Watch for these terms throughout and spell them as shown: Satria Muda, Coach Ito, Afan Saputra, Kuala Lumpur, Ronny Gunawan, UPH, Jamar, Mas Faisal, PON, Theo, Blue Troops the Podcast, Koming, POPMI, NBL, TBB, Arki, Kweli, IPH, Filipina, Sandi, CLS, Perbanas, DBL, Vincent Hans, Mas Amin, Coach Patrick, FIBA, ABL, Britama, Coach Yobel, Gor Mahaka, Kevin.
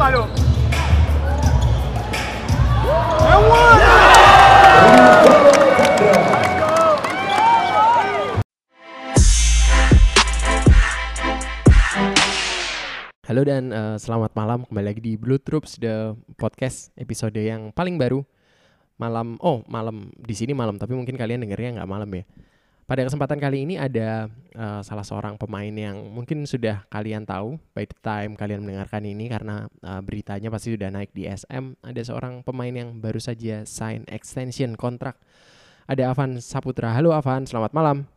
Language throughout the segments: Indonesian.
Coba dong. Halo dan selamat malam, kembali lagi di Blue Troops the Podcast, episode yang paling baru. Malam di sini malam, tapi mungkin kalian dengarnya nggak malam ya. Pada kesempatan kali ini ada salah seorang pemain yang mungkin sudah kalian tahu by the time kalian mendengarkan ini, karena beritanya pasti sudah naik di SM. Ada seorang pemain yang baru saja sign extension kontrak. Ada Afan Saputra. Halo Afan, selamat malam.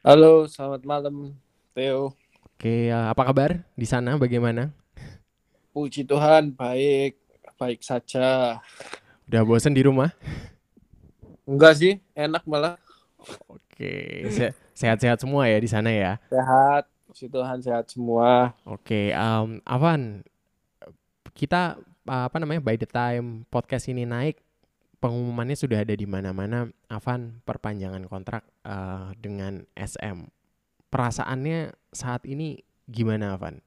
Halo, selamat malam Theo. Oke, apa kabar di sana? Bagaimana? Puji Tuhan, baik saja. Udah bosan di rumah? Enggak sih, enak malah. Oke, sehat-sehat semua ya di sana ya? Sehat, puji Tuhan sehat semua. Oke, Afan, kita by the time podcast ini naik, pengumumannya sudah ada di mana-mana. Afan, perpanjangan kontrak dengan SM. Perasaannya saat ini gimana Afan?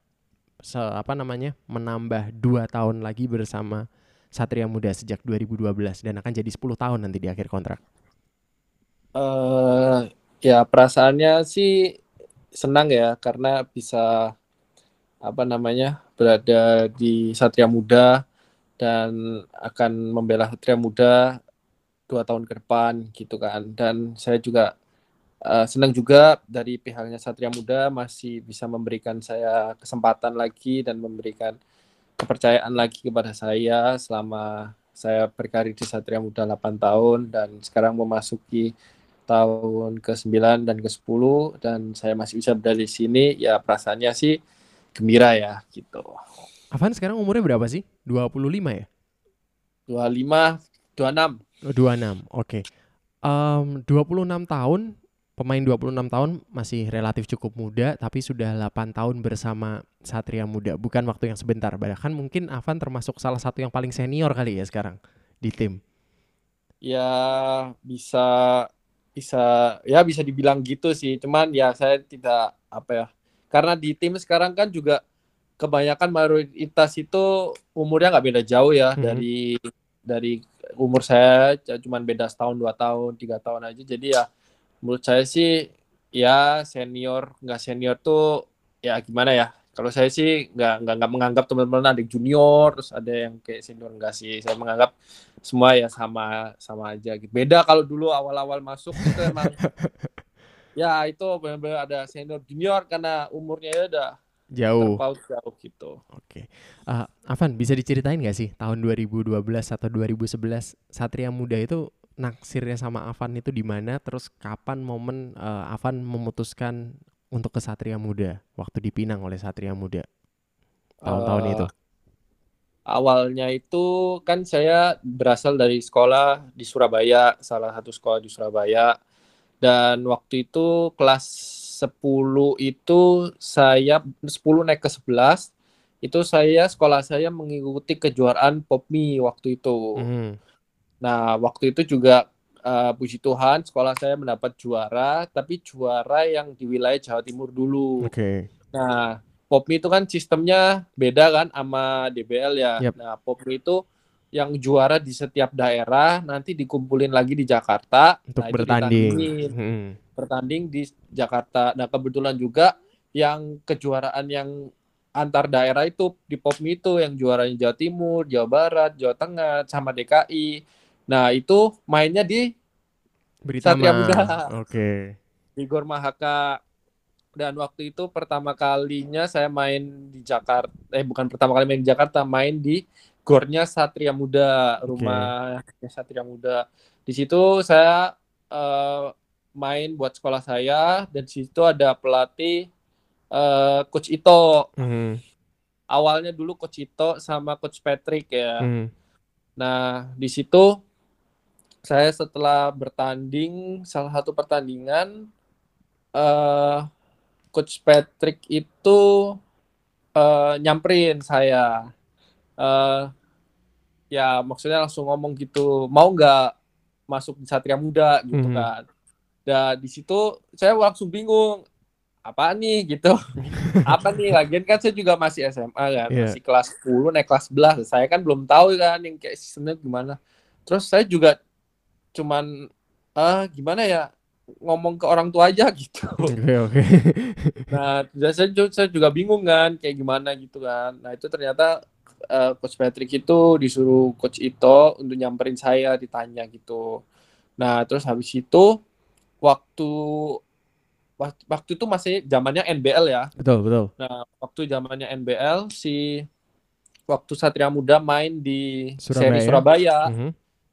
Menambah 2 tahun lagi bersama Satria Muda sejak 2012 dan akan jadi 10 tahun nanti di akhir kontrak. Ya perasaannya sih senang ya, karena bisa berada di Satria Muda dan akan membela Satria Muda 2 tahun ke depan gitu kan. Dan saya juga senang juga dari pihaknya Satria Muda masih bisa memberikan saya kesempatan lagi dan memberikan kepercayaan lagi kepada saya selama saya berkarir di Satria Muda 8 tahun dan sekarang memasuki tahun ke-9 dan ke-10 dan saya masih bisa berada di sini, ya perasaannya sih gembira ya gitu. Afan sekarang umurnya berapa sih? 25 ya? 26. 26. Oke. 26 tahun, pemain 26 tahun masih relatif cukup muda, tapi sudah 8 tahun bersama Satria Muda. Bukan waktu yang sebentar, bahkan mungkin Afan termasuk salah satu yang paling senior kali ya sekarang di tim. Ya, bisa dibilang gitu sih, cuman ya saya tidak karena di tim sekarang kan juga kebanyakan mayoritas itu umurnya nggak beda jauh ya, dari umur saya cuman beda setahun, 2 tahun, 3 tahun aja. Jadi ya menurut saya sih ya senior nggak senior tuh ya gimana ya, kalau saya sih nggak menganggap teman-teman ada junior terus ada yang kayak senior, nggak sih, saya menganggap semua ya sama aja gitu. Beda kalau dulu awal-awal masuk itu emang ya itu benar-benar ada senior junior karena umurnya ya udah jauh gitu. Oke. Afan, bisa diceritain nggak sih tahun 2012 atau 2011 Satria Muda itu naksirnya sama Afan itu di mana, terus kapan momen Afan memutuskan untuk ke Satria Muda waktu dipinang oleh Satria Muda tahun-tahun itu? Awalnya itu kan saya berasal dari sekolah di Surabaya, salah satu sekolah di Surabaya. Dan waktu itu kelas 10 itu saya 10 naik ke 11, itu sekolah saya mengikuti kejuaraan POPMI waktu itu. Nah, waktu itu juga puji Tuhan sekolah saya mendapat juara, tapi juara yang di wilayah Jawa Timur dulu. Oke. Nah, POPMI itu kan sistemnya beda kan sama DBL ya. Yep. Nah, POPMI itu yang juara di setiap daerah nanti dikumpulin lagi di Jakarta untuk bertanding. Bertanding di Jakarta. Nah, kebetulan juga yang kejuaraan yang antar daerah itu di POPMI itu yang juaranya Jawa Timur, Jawa Barat, Jawa Tengah sama DKI. Nah, itu mainnya di Britama. Satria Muda. Oke. Di Gor Mahaka. Dan waktu itu pertama kalinya saya main di Jakarta, bukan pertama kali main di Jakarta, main di gornya Satria Muda, rumahnya Satria Muda. Di situ saya main buat sekolah saya, dan di situ ada pelatih Coach Ito. Awalnya dulu Coach Ito sama Coach Patrick ya. Nah di situ saya setelah bertanding salah satu pertandingan. Coach Patrick itu nyamperin saya, ya maksudnya langsung ngomong gitu, mau nggak masuk di Satria Muda gitu kan. Nah di situ saya langsung bingung, apa nih gitu. Apa nih, lagian kan saya juga masih SMA kan, masih kelas 10 naik kelas 11. Saya kan belum tahu kan yang kayak sistemnya gimana. Terus saya juga cuman gimana ya, ngomong ke orang tua aja gitu. Oke. Nah, saya juga bingung kan kayak gimana gitu kan. Nah, itu ternyata Coach Patrick itu disuruh Coach Ito untuk nyamperin saya, ditanya gitu. Nah, terus habis itu waktu itu masih zamannya NBL ya. Betul. Nah, waktu zamannya NBL waktu Satria Muda main di Surabaya. Seri Surabaya. Mm-hmm.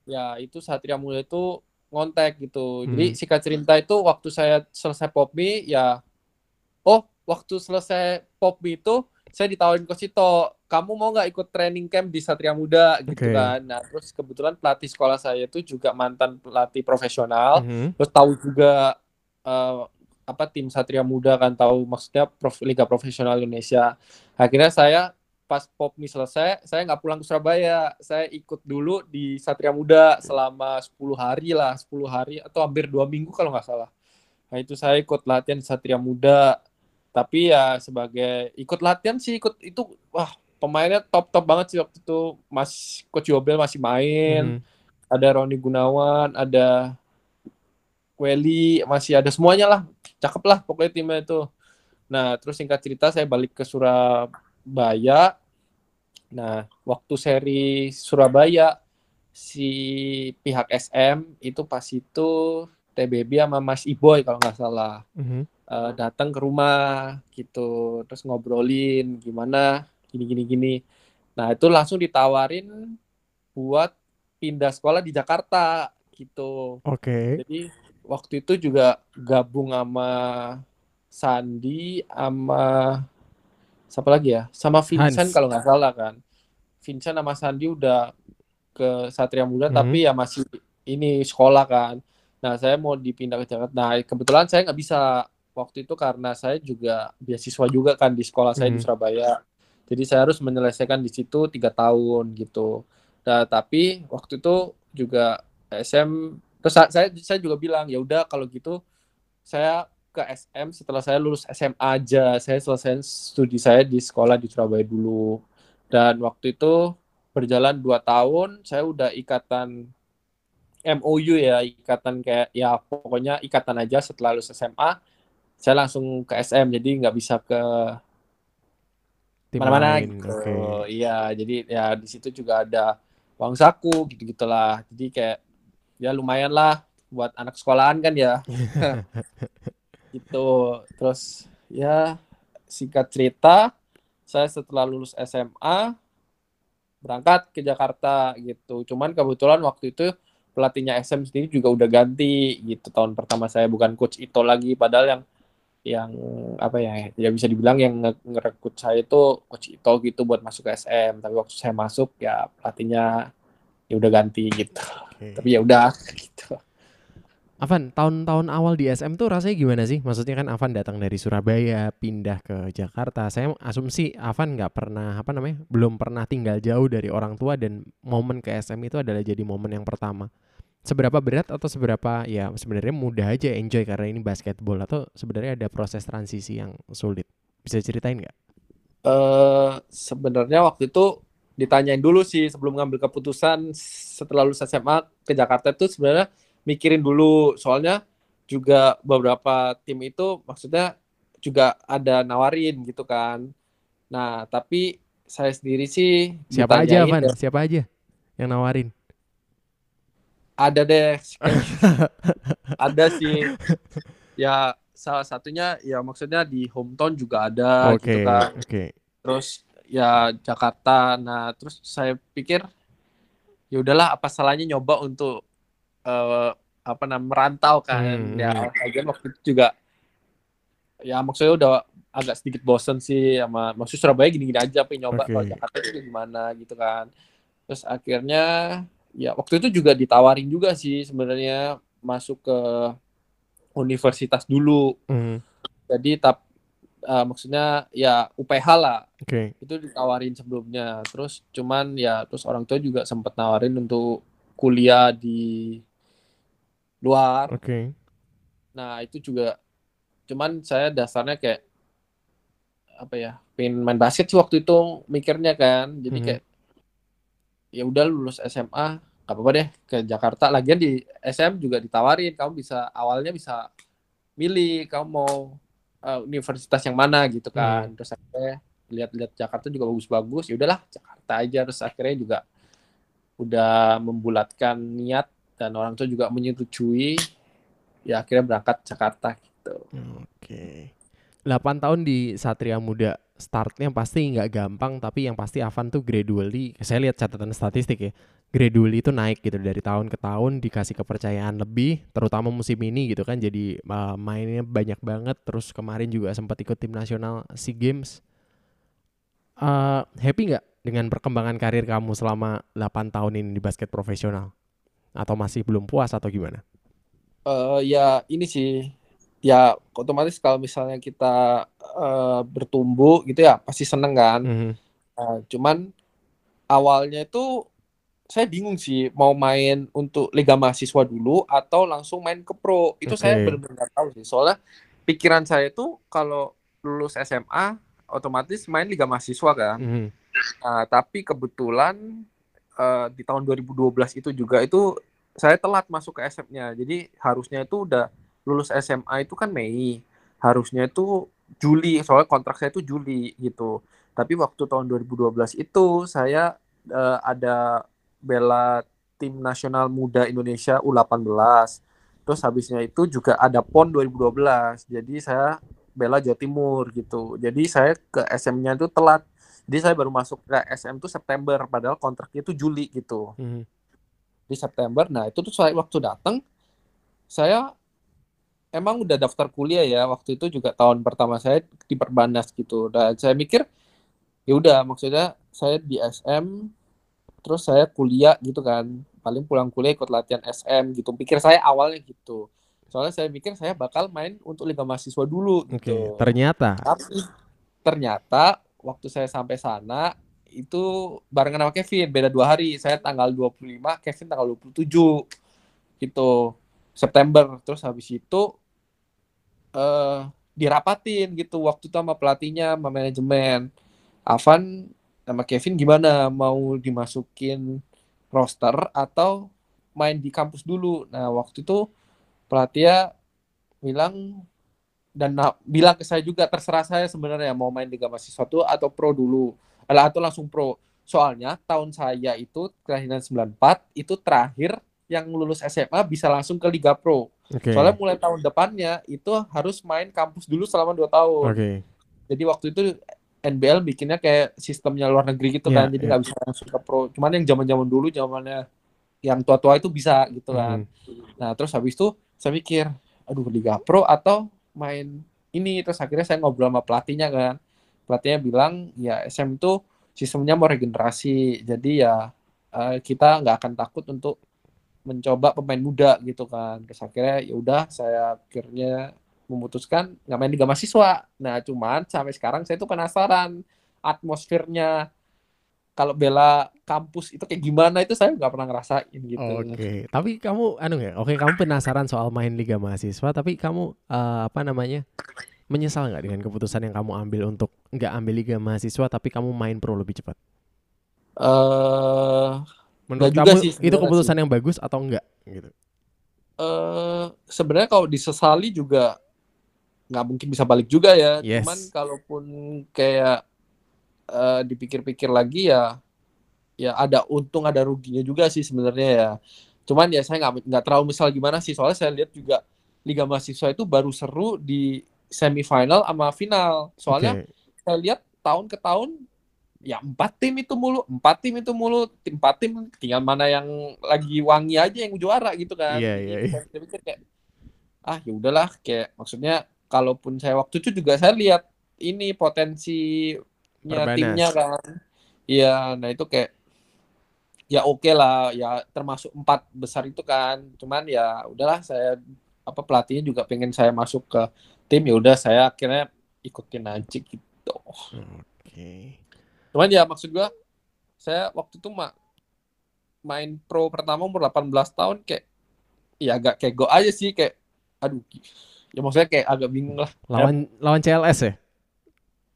Ya, itu Satria Muda itu ngontek gitu. Jadi singkat cerita itu waktu saya selesai POPMI ya, waktu selesai POPMI itu saya ditawarin Coach Ito, kamu mau nggak ikut training camp di Satria Muda gitu kan. Nah, terus kebetulan pelatih sekolah saya itu juga mantan pelatih profesional, terus tahu juga tim Satria Muda kan, tahu maksudnya Liga Profesional Indonesia. Akhirnya saya pas POPMI selesai, saya nggak pulang ke Surabaya, saya ikut dulu di Satria Muda selama 10 hari atau hampir 2 minggu kalau nggak salah. Nah, itu saya ikut latihan di Satria Muda. Tapi ya sebagai ikut latihan sih, ikut itu wah pemainnya top banget sih waktu itu. Mas Coach Yobel masih main, ada Ronny Gunawan, ada Kweli, masih ada semuanya lah, cakep lah pokoknya timnya itu. Nah, terus singkat cerita saya balik ke Surabaya. Nah, waktu seri Surabaya si pihak SM itu pas itu TBB sama Mas Iboy kalau nggak salah datang ke rumah gitu, terus ngobrolin gimana gini. Nah, itu langsung ditawarin buat pindah sekolah di Jakarta gitu. Oke. Jadi waktu itu juga gabung sama Sandi, sama siapa lagi ya? Sama Vincent Hans. Kalau nggak salah kan. Vincent sama Sandi udah ke Satria Muda, tapi ya masih ini sekolah kan. Nah, saya mau dipindah ke Jakarta. Nah, kebetulan saya nggak bisa waktu itu karena saya juga beasiswa juga kan di sekolah saya di Surabaya. Jadi saya harus menyelesaikan di situ 3 tahun gitu. Nah, tapi waktu itu juga SM, terus saya juga bilang ya udah kalau gitu saya ke SM setelah saya lulus SMA aja, saya selesaiin studi saya di sekolah di Surabaya dulu. Dan waktu itu berjalan 2 tahun, saya udah ikatan MOU ya, ikatan kayak ya pokoknya ikatan aja. Setelah lulus SMA saya langsung ke SM, jadi nggak bisa ke mana-mana gitu. Iya, jadi ya di situ juga ada uang saku gitu-gitulah. Jadi kayak ya lumayan lah buat anak sekolahan kan ya. Gitu. Terus ya singkat cerita saya setelah lulus SMA berangkat ke Jakarta gitu. Cuman kebetulan waktu itu pelatihnya SM sendiri juga udah ganti gitu. Tahun pertama saya bukan Coach Ito lagi, padahal yang apa ya bisa dibilang yang ngerekrut saya itu Coach Ito gitu buat masuk ke SM. Tapi waktu saya masuk ya pelatihnya ya udah ganti gitu. Tapi ya udah gitu. Afan, tahun-tahun awal di SM tuh rasanya gimana sih? Maksudnya kan Afan datang dari Surabaya pindah ke Jakarta. Saya asumsi Afan nggak pernah belum pernah tinggal jauh dari orang tua, dan momen ke SM itu adalah jadi momen yang pertama. Seberapa berat atau seberapa ya sebenarnya mudah aja enjoy karena ini basketball, atau sebenarnya ada proses transisi yang sulit? Bisa ceritain nggak? Sebenarnya waktu itu ditanyain dulu sih sebelum ngambil keputusan setelah lulus SMA ke Jakarta itu sebenarnya mikirin dulu, soalnya juga beberapa tim itu maksudnya juga ada nawarin gitu kan. Nah, tapi saya sendiri sih siapa aja Man? Siapa aja yang nawarin? Ada deh. Ada sih. Ya salah satunya ya maksudnya di hometown juga ada gitu kan. Terus ya Jakarta. Nah, terus saya pikir ya udahlah apa salahnya nyoba untuk merantau kan. Ya akhirnya waktu itu juga ya maksudnya udah agak sedikit bosen sih sama maksud Surabaya gini-gini aja, pengen nyoba kalau Jakarta itu gimana gitu kan. Terus akhirnya ya waktu itu juga ditawarin juga sih sebenarnya masuk ke universitas dulu. Jadi maksudnya ya UPH lah. Itu ditawarin sebelumnya. Terus cuman ya terus orang tua juga sempat nawarin untuk kuliah di luar. Nah, itu juga Cuman saya dasarnya kayak apa ya, pengen main basket sih waktu itu mikirnya kan. Jadi kayak ya udah lulus SMA gak apa-apa deh ke Jakarta. Lagian di SM juga ditawarin, kamu bisa awalnya bisa milih kamu mau universitas yang mana gitu kan. Terus akhirnya lihat-lihat Jakarta juga bagus-bagus, ya udahlah Jakarta aja. Terus akhirnya juga udah membulatkan niat dan orang tua juga menyetujui, ya akhirnya berangkat Jakarta gitu. Oke. 8 tahun di Satria Muda, startnya pasti nggak gampang, tapi yang pasti Afan tuh gradually, saya lihat catatan statistik ya, gradually itu naik gitu dari tahun ke tahun, dikasih kepercayaan lebih, terutama musim ini gitu kan, jadi mainnya banyak banget, terus kemarin juga sempat ikut tim nasional SEA Games. Happy nggak dengan perkembangan karir kamu selama 8 tahun ini di basket profesional? Atau masih belum puas atau gimana? Ya ini sih, ya otomatis kalau misalnya kita bertumbuh gitu ya pasti seneng kan. Cuman awalnya itu saya bingung sih mau main untuk liga mahasiswa dulu atau langsung main ke pro. Itu saya benar-benar nggak tahu sih, soalnya pikiran saya itu kalau lulus SMA otomatis main liga mahasiswa kan. Tapi kebetulan di tahun 2012 itu juga itu saya telat masuk ke SM-nya. Jadi harusnya itu udah lulus SMA itu kan Mei, harusnya itu Juli, soalnya kontrak saya itu Juli gitu. Tapi waktu tahun 2012 itu saya ada bela tim nasional muda Indonesia U18. Terus habisnya itu juga ada PON 2012. Jadi saya bela Jawa Timur gitu. Jadi saya ke SM-nya itu telat. Jadi saya baru masuk ke SM itu September, padahal kontraknya itu Juli gitu. Di September, nah itu tuh saya waktu datang, saya emang udah daftar kuliah ya, waktu itu juga tahun pertama saya di Perbanas gitu. Dan saya mikir ya udah, maksudnya saya di SM terus saya kuliah gitu kan, paling pulang kuliah ikut latihan SM gitu. Pikir saya awalnya gitu. Soalnya saya pikir saya bakal main untuk liga mahasiswa dulu gitu. Ternyata. Tapi ternyata waktu saya sampai sana itu barengan sama Kevin, beda 2 hari. Saya tanggal 25, Kevin tanggal 27 gitu. September. Terus habis itu dirapatin gitu waktu itu sama pelatihnya, sama manajemen. Afan sama Kevin gimana, mau dimasukin roster atau main di kampus dulu? Nah waktu itu pelatihnya bilang, dan bilang ke saya juga, terserah saya sebenarnya mau main liga mahasiswa itu atau pro dulu, atau langsung pro. Soalnya tahun saya itu kelahiran 94 itu terakhir yang lulus SMA bisa langsung ke Liga Pro. Soalnya mulai tahun depannya itu harus main kampus dulu selama 2 tahun. Jadi waktu itu NBL bikinnya kayak sistemnya luar negeri gitu kan. Jadi nggak bisa langsung ke Pro. Cuman yang zaman-zaman dulu, zamannya yang tua-tua itu bisa gitu kan. Nah terus habis itu saya mikir, aduh Liga Pro atau main ini. Terus akhirnya saya ngobrol sama pelatihnya kan. Pelatihnya bilang ya SM itu sistemnya mau regenerasi. Jadi ya kita nggak akan takut untuk mencoba pemain muda gitu kan. Terus akhirnya ya udah, saya akhirnya memutuskan nggak main liga mahasiswa. Nah cuman sampai sekarang saya tuh penasaran atmosfernya kalau bela kampus itu kayak gimana, itu saya nggak pernah ngerasain gitu. Tapi kamu kamu penasaran soal main liga mahasiswa, tapi kamu menyesal nggak dengan keputusan yang kamu ambil untuk nggak ambil liga mahasiswa tapi kamu main pro lebih cepat? Menurut kamu sih, itu keputusan yang bagus atau enggak gitu? Sebenarnya kalau disesali juga nggak mungkin bisa balik juga ya. Cuman kalaupun kayak dipikir-pikir lagi ya ada untung ada ruginya juga sih sebenarnya ya. Cuman ya saya nggak terlalu misal gimana sih, soalnya saya lihat juga liga mahasiswa itu baru seru di semifinal sama final. Soalnya saya lihat tahun ke tahun ya 4 tim itu mulu, 4 tim tinggal mana yang lagi wangi aja yang juara gitu kan. Saya pikir kayak ya udahlah, kayak maksudnya kalaupun saya waktu itu juga saya lihat ini potensinya Perbanas, timnya kan. Iya, nah itu kayak ya oke lah, ya termasuk 4 besar itu kan. Cuman ya udahlah, saya pelatihnya juga pengen saya masuk ke tim, ya udah saya akhirnya ikutin aja gitu. Cuman ya maksud gue, saya waktu itu main pro pertama umur 18 tahun kayak ya agak kego aja sih, kayak aduh Ya maksudnya kayak agak bingung lah. Lawan CLS ya?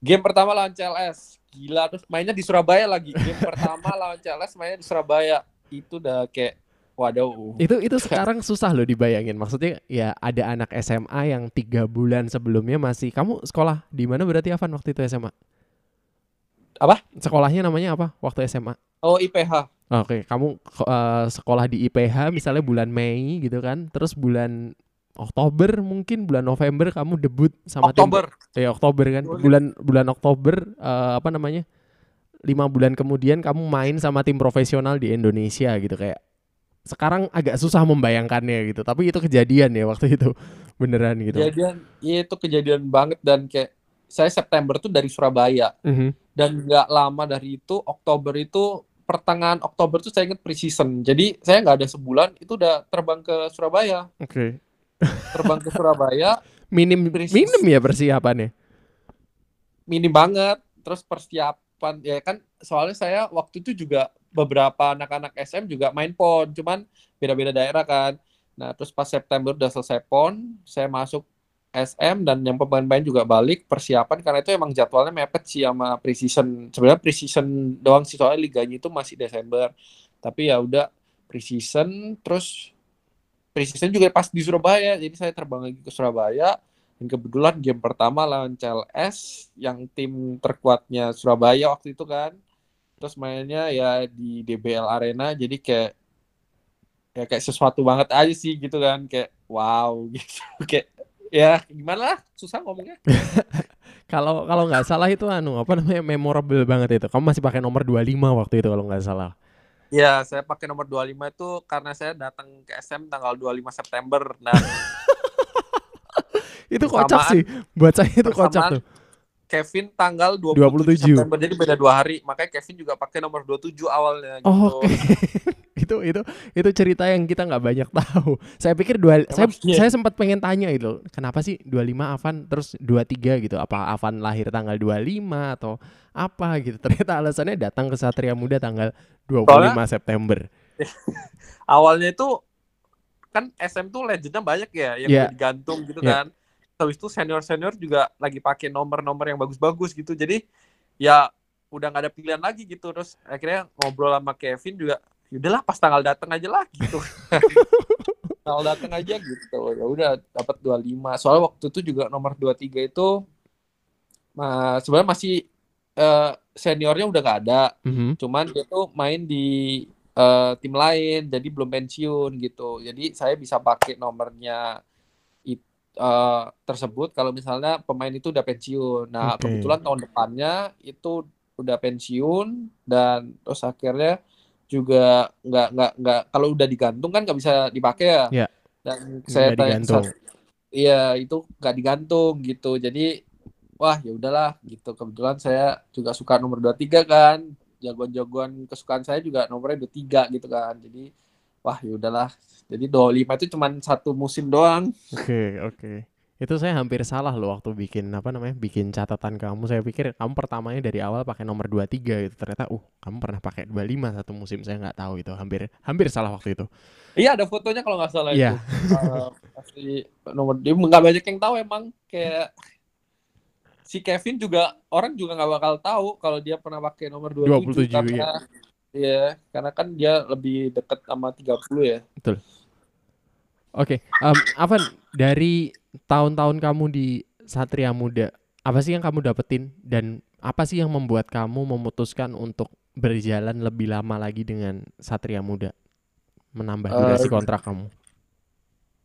Game pertama lawan CLS. Gila, terus mainnya di Surabaya lagi. Game pertama lawan CLS mainnya di Surabaya. Itu udah kayak waduh. Itu sekarang susah loh dibayangin. Maksudnya ya ada anak SMA yang 3 bulan sebelumnya masih. Kamu sekolah di mana berarti Afan waktu itu SMA? Apa? Sekolahnya namanya apa waktu SMA? Oh, IPH. Oke, kamu sekolah di IPH misalnya bulan Mei gitu kan. Terus bulan Oktober mungkin, bulan November kamu debut sama Oktober. Oktober kan. Bulan Oktober apa namanya? 5 bulan kemudian kamu main sama tim profesional di Indonesia gitu. Kayak sekarang agak susah membayangkannya gitu. Tapi itu kejadian ya waktu itu. Beneran gitu. Kejadian, itu kejadian banget dan kayak saya September tuh dari Surabaya. Dan gak lama dari itu Oktober itu, pertengahan Oktober tuh saya ingat pre-season. Jadi saya gak ada sebulan itu udah terbang ke Surabaya. Oke. Terbang ke Surabaya. Minim ya persiapannya? Minim banget. Terus persiapan ya kan, soalnya saya waktu itu juga beberapa anak-anak SM juga main PON. Cuman beda-beda daerah kan. Nah terus pas September udah selesai PON, saya masuk SM dan yang pemain-pemain juga balik persiapan karena itu emang jadwalnya mepet sih sama pre-season. Sebenarnya pre-season doang sih soalnya liganya itu masih Desember. Tapi ya udah pre-season, terus pre-season juga pas di Surabaya. Jadi saya terbang lagi ke Surabaya dan kebetulan game pertama lawan CLS yang tim terkuatnya Surabaya waktu itu kan. Terus mainnya ya di DBL Arena, jadi kayak sesuatu banget aja sih gitu kan, kayak wow gitu kayak. Ya, gimana lah, susah ngomongnya. Kalau nggak salah itu memorable banget itu. Kamu masih pakai nomor 25 waktu itu kalau nggak salah. Ya, saya pakai nomor 25 itu karena saya datang ke SM tanggal 25 September. Nah, itu kocak sih. Buat saya itu kocak tuh. Kevin tanggal 27 September, jadi beda 2 hari. Makanya Kevin juga pakai nomor 27 awalnya gitu. Oh, okay. Itu cerita yang kita nggak banyak tahu. Saya pikir saya sempat pengen tanya itu, kenapa sih 25 Afan terus 23 gitu? Apa Afan lahir tanggal 25 atau apa gitu? Ternyata alasannya datang ke Satria Muda tanggal 25 September. Awalnya itu kan SM tuh legendnya banyak ya yang digantung gitu kan. Terus itu senior-senior juga lagi pakai nomor-nomor yang bagus-bagus gitu. Jadi ya udah nggak ada pilihan lagi gitu. Terus akhirnya ngobrol sama Kevin juga. Yaudahlah pas tanggal datang aja lah gitu. Tanggal datang aja gitu. Ya udah dapat 25. Soalnya waktu itu juga nomor 23 itu sebenarnya masih seniornya udah enggak ada. Cuman dia tuh main di tim lain jadi belum pensiun gitu. Jadi saya bisa pakai nomornya tersebut kalau misalnya pemain itu udah pensiun. Nah, kebetulan tahun depannya itu udah pensiun dan terus akhirnya juga nggak kalau udah digantung kan nggak bisa dipakai ya. Dan saya iya itu nggak digantung gitu, jadi wah ya udahlah gitu. Kebetulan saya juga suka nomor 23 kan, jagoan-jagoan kesukaan saya juga nomornya 23 gitu kan, jadi wah ya udahlah. Jadi 25 itu cuma 1 musim doang. Oke. Itu saya hampir salah loh waktu bikin catatan kamu. Saya pikir kamu pertamanya dari awal pakai nomor 23 gitu. Ternyata kamu pernah pakai 25 satu musim. Saya nggak tahu itu. Hampir salah waktu itu. Iya, ada fotonya kalau nggak salah itu. Nomor dia nggak banyak yang tahu emang, kayak si Kevin juga orang juga nggak bakal tahu kalau dia pernah pakai nomor 27 karena karena kan dia lebih dekat sama 30 ya. Betul. Oke, Afan, dari tahun-tahun kamu di Satria Muda, apa sih yang kamu dapetin dan apa sih yang membuat kamu memutuskan untuk berjalan lebih lama lagi dengan Satria Muda, menambah durasi kontrak kamu?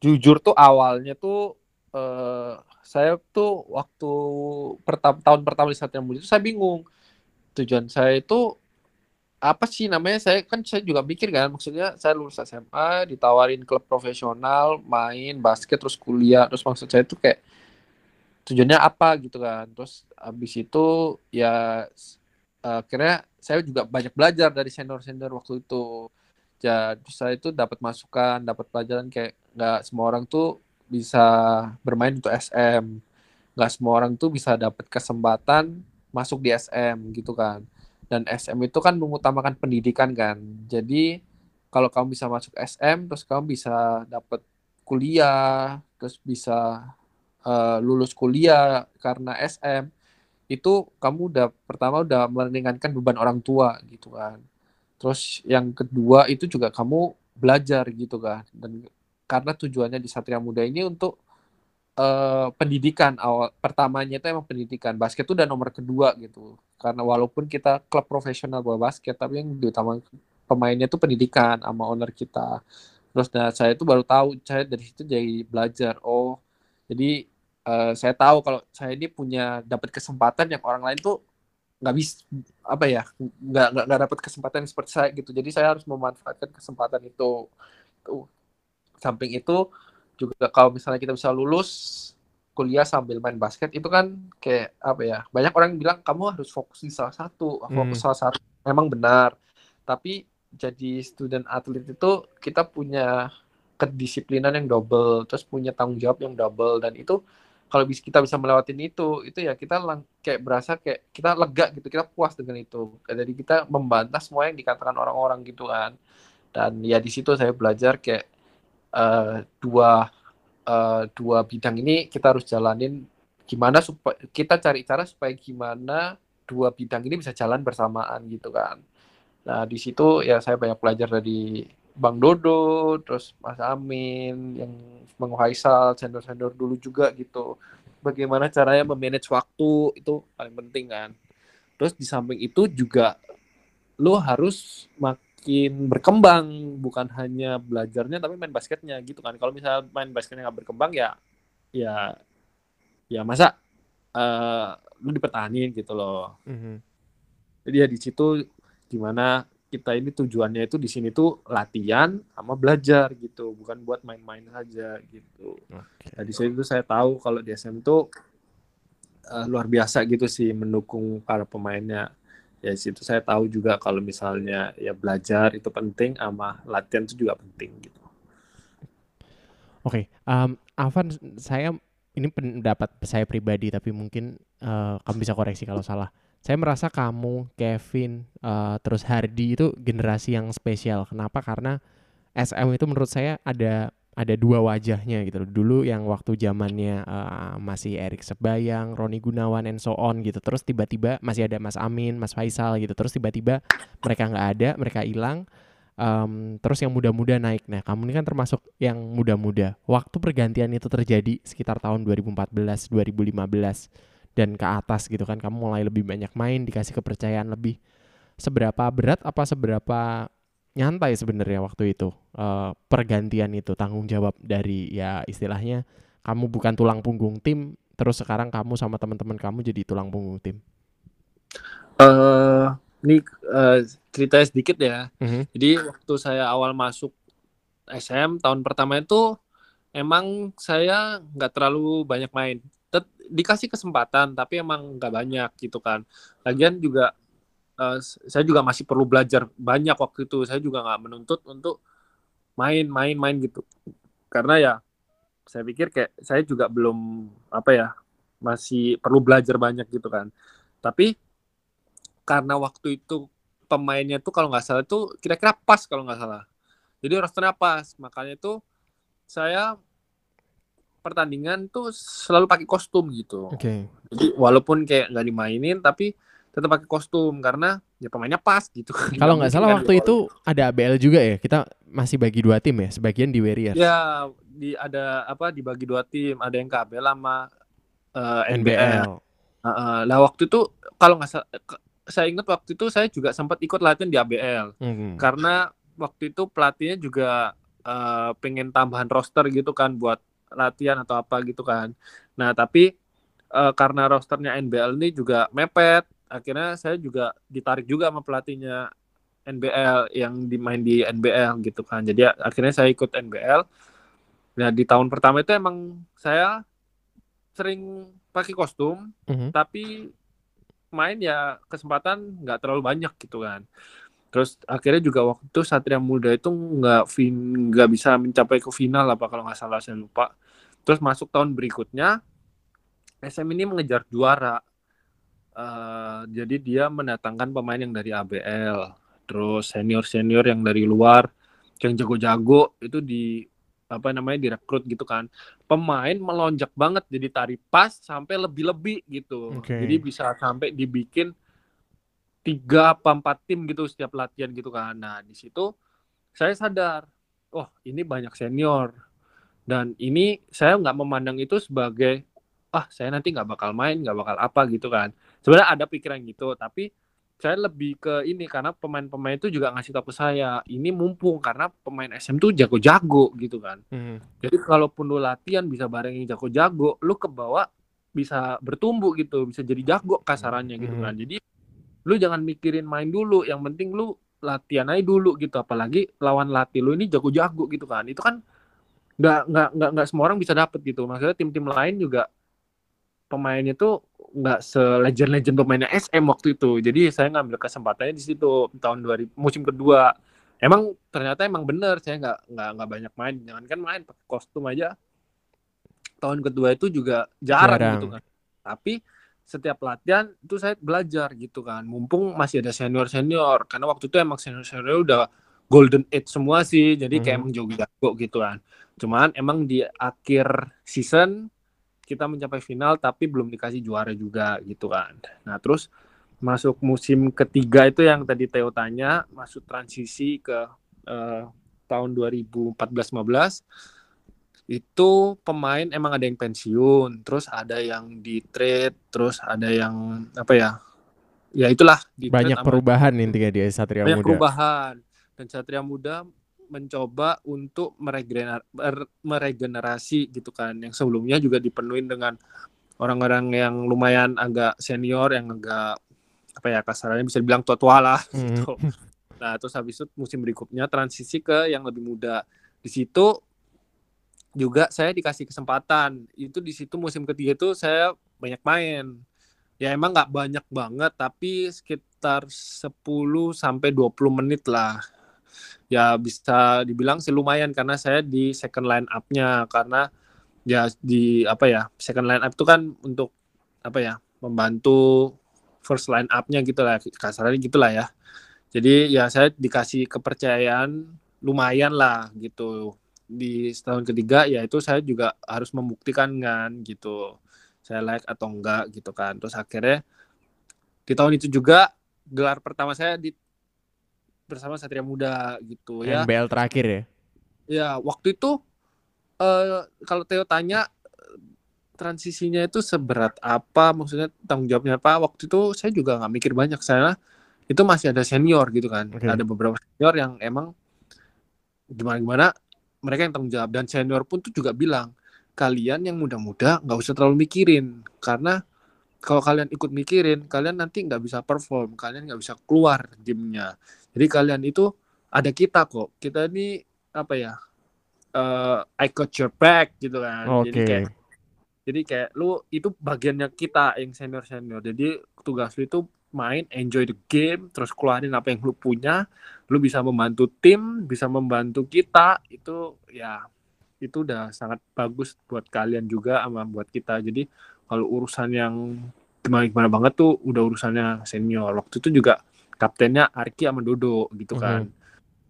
Jujur tuh awalnya tuh saya tuh waktu tahun pertama di Satria Muda itu saya bingung. Tujuan saya itu apa sih namanya, saya juga pikir kan, maksudnya saya lulus SMA ditawarin klub profesional, main basket terus kuliah, terus maksud saya itu kayak tujuannya apa gitu kan. Terus abis itu ya akhirnya saya juga banyak belajar dari senior-senior waktu itu ya. Terus saya itu dapat masukan, dapat pelajaran, kayak nggak semua orang tuh bisa bermain untuk SM, nggak semua orang tuh bisa dapat kesempatan masuk di SM gitu kan. Dan SM itu kan mengutamakan pendidikan kan. Jadi kalau kamu bisa masuk SM, terus kamu bisa dapat kuliah, terus bisa lulus kuliah karena SM, itu kamu udah pertama udah meringankan beban orang tua gitu kan. Terus yang kedua itu juga kamu belajar gitu kan. Dan karena tujuannya di Satria Muda ini untuk pendidikan awal pertamanya itu emang pendidikan basket itu udah nomor kedua gitu, karena walaupun kita klub profesional bola basket tapi yang diutamakan pemainnya itu pendidikan sama owner kita. Terus nah, saya itu baru tahu, saya dari situ jadi belajar, oh jadi saya tahu kalau saya ini punya dapat kesempatan yang orang lain tuh nggak bisa, apa ya, nggak dapat kesempatan yang seperti saya gitu. Jadi saya harus memanfaatkan kesempatan itu. Samping itu juga kalau misalnya kita bisa lulus kuliah sambil main basket, itu kan kayak apa ya, banyak orang bilang kamu harus fokus di salah satu, fokus salah satu, memang benar, tapi jadi student atlet itu kita punya kedisiplinan yang double, terus punya tanggung jawab yang double, dan itu kalau kita bisa melewatin itu ya kita kayak berasa kayak kita lega gitu, kita puas dengan itu. Jadi kita membantah semua yang dikatakan orang-orang gitu kan. Dan ya di situ saya belajar kayak dua bidang ini kita harus jalanin, gimana supaya kita cari cara supaya gimana dua bidang ini bisa jalan bersamaan gitu kan. Nah di situ ya saya banyak belajar dari Bang Dodo, terus Mas Amin, yang Bang Faisal, senior-senior dulu juga gitu, bagaimana caranya memanage waktu, itu paling penting kan. Terus di samping itu juga lo harus makin berkembang, bukan hanya belajarnya tapi main basketnya gitu kan. Kalau misalnya main basketnya nggak berkembang ya masa lu dipertahanin gitu loh. Jadi ya di situ gimana kita ini tujuannya itu di sini tuh latihan sama belajar gitu, bukan buat main-main aja gitu. Jadi saya itu saya tahu kalau di SM tuh luar biasa gitu sih mendukung para pemainnya. Ya situ saya tahu juga kalau misalnya ya belajar itu penting sama latihan itu juga penting gitu. Oke, Afan, saya ini pendapat saya pribadi tapi mungkin kamu bisa koreksi kalau salah. Saya merasa kamu, Kevin, terus Hardi itu generasi yang spesial. Kenapa? Karena SM itu menurut saya ada dua wajahnya gitu. Dulu yang waktu zamannya masih Erick Sebayang, Ronny Gunawan, and so on gitu. Terus tiba-tiba masih ada Mas Amin, Mas Faisal gitu. Terus tiba-tiba mereka nggak ada, mereka hilang. Terus yang muda-muda naik. Nah, kamu ini kan termasuk yang muda-muda. Waktu pergantian itu terjadi sekitar tahun 2014, 2015 dan ke atas gitu kan. Kamu mulai lebih banyak main, dikasih kepercayaan lebih. Seberapa berat apa seberapa nyantai sebenarnya waktu itu pergantian itu, tanggung jawab dari ya istilahnya kamu bukan tulang punggung tim, terus sekarang kamu sama teman-teman kamu jadi tulang punggung tim. Ini ceritanya sedikit ya. Jadi waktu saya awal masuk SM tahun pertama itu emang saya nggak terlalu banyak main, dikasih kesempatan tapi emang nggak banyak gitu kan. Lagian juga saya juga masih perlu belajar banyak waktu itu. Saya juga nggak menuntut untuk main gitu, karena ya saya pikir kayak saya juga belum apa ya, masih perlu belajar banyak gitu kan. Tapi karena waktu itu pemainnya tuh kalau nggak salah tuh kira-kira pas kalau nggak salah, jadi rosternya pas, makanya itu saya pertandingan tuh selalu pakai kostum gitu. Jadi walaupun kayak nggak dimainin tapi tetap pakai kostum karena ya pemainnya pas gitu. Kalau nggak salah waktu itu ada ABL juga ya, kita masih bagi dua tim ya, sebagian di Warriors. Ya, dibagi dua tim, ada yang ke ABL sama NBL. Lah waktu itu kalau nggak salah, saya ingat waktu itu saya juga sempat ikut latihan di ABL karena waktu itu pelatihnya juga pengen tambahan roster gitu kan buat latihan atau apa gitu kan. Nah tapi karena rosternya NBL ini juga mepet, akhirnya saya juga ditarik juga sama pelatihnya NBL yang dimain di NBL gitu kan. Jadi akhirnya saya ikut NBL. Nah di tahun pertama itu emang saya sering pakai kostum, tapi main ya kesempatan nggak terlalu banyak gitu kan. Terus akhirnya juga waktu itu Satria Muda itu nggak bisa mencapai ke final apa kalau nggak salah, saya lupa. Terus masuk tahun berikutnya SM ini mengejar juara. Jadi dia mendatangkan pemain yang dari ABL, terus senior-senior yang dari luar, yang jago-jago itu apa namanya direkrut gitu kan, pemain melonjak banget jadi tarif pas sampai lebih-lebih gitu. Okay. Jadi bisa sampai dibikin 3-4 tim gitu setiap latihan gitu kan. Nah di situ saya sadar, oh ini banyak senior dan ini saya nggak memandang itu sebagai ah saya nanti nggak bakal main, nggak bakal apa gitu kan. Sebenarnya ada pikiran gitu, tapi saya lebih ke ini karena pemain-pemain itu juga ngasih tahu ke saya ini mumpung karena pemain SM tuh jago-jago gitu kan. Jadi kalaupun lu latihan bisa barengin jago-jago, lu kebawa bisa bertumbuh gitu, bisa jadi jago kasarannya gitu kan. Jadi lu jangan mikirin main dulu, yang penting lu latihan aja dulu gitu, apalagi lawan latih lu ini jago-jago gitu kan. Itu kan nggak semua orang bisa dapet gitu. Maksudnya tim-tim lain juga pemainnya tuh nggak se-legend-legend pemainnya SM waktu itu. Jadi saya ngambil kesempatannya di situ tahun 2000 musim kedua. Emang ternyata emang bener saya nggak banyak main. Jangan kan main pakai kostum aja. Tahun kedua itu juga jarang gitu kan. Tapi setiap latihan itu saya belajar gitu kan. Mumpung masih ada senior-senior karena waktu itu emang senior-senior udah golden age semua sih. Jadi kayak emang jago-jago gitu kan. Cuman emang di akhir season kita mencapai final tapi belum dikasih juara juga gitu kan. Nah terus masuk musim ketiga itu yang tadi Theo tanya, masuk transisi ke tahun 2014-15 itu pemain emang ada yang pensiun, terus ada yang di trade, terus ada yang apa ya, ya itulah banyak perubahan intinya di Satria Muda. Banyak perubahan dan Satria Muda mencoba untuk meregenerasi gitu kan, yang sebelumnya juga dipenuhi dengan orang-orang yang lumayan agak senior, yang agak apa ya kasarnya bisa dibilang tua-tua lah gitu. Nah terus habis itu musim berikutnya transisi ke yang lebih muda. Di situ juga saya dikasih kesempatan, itu di situ musim ketiga itu saya banyak main. Ya emang nggak banyak banget tapi sekitar 10-20 menit lah. Ya bisa dibilang sih lumayan karena saya di second line up-nya, karena ya di apa ya second line up itu kan untuk apa ya membantu first line up-nya gitu lah kasarnya gitu lah ya. Jadi ya saya dikasih kepercayaan lumayan lah gitu. Di setahun ketiga ya itu saya juga harus membuktikan kan gitu, saya like atau enggak gitu kan. Terus akhirnya di tahun itu juga gelar pertama saya di bersama Satria Muda gitu ya. NBL terakhir ya? Ya waktu itu kalau Theo tanya transisinya itu seberat apa, maksudnya tanggung jawabnya apa, waktu itu saya juga gak mikir banyak, saya itu masih ada senior gitu kan. Okay. Ada beberapa senior yang emang gimana-gimana mereka yang tanggung jawab, dan senior pun tuh juga bilang kalian yang muda-muda gak usah terlalu mikirin, karena kalau kalian ikut mikirin, kalian nanti nggak bisa perform, kalian nggak bisa keluar gamenya. Jadi kalian itu ada kita kok. Kita ini apa ya? I got your back gitu kan. Okay. Jadi kayak lu itu bagiannya kita yang senior. Jadi tugas lu itu main, enjoy the game, terus keluarin apa yang lu punya. Lu bisa membantu tim, bisa membantu kita. Itu ya itu udah sangat bagus buat kalian juga sama buat kita. Jadi kalau urusan yang gimana banget tuh udah urusannya senior. Waktu itu juga kaptennya Arki sama Dodo gitu kan.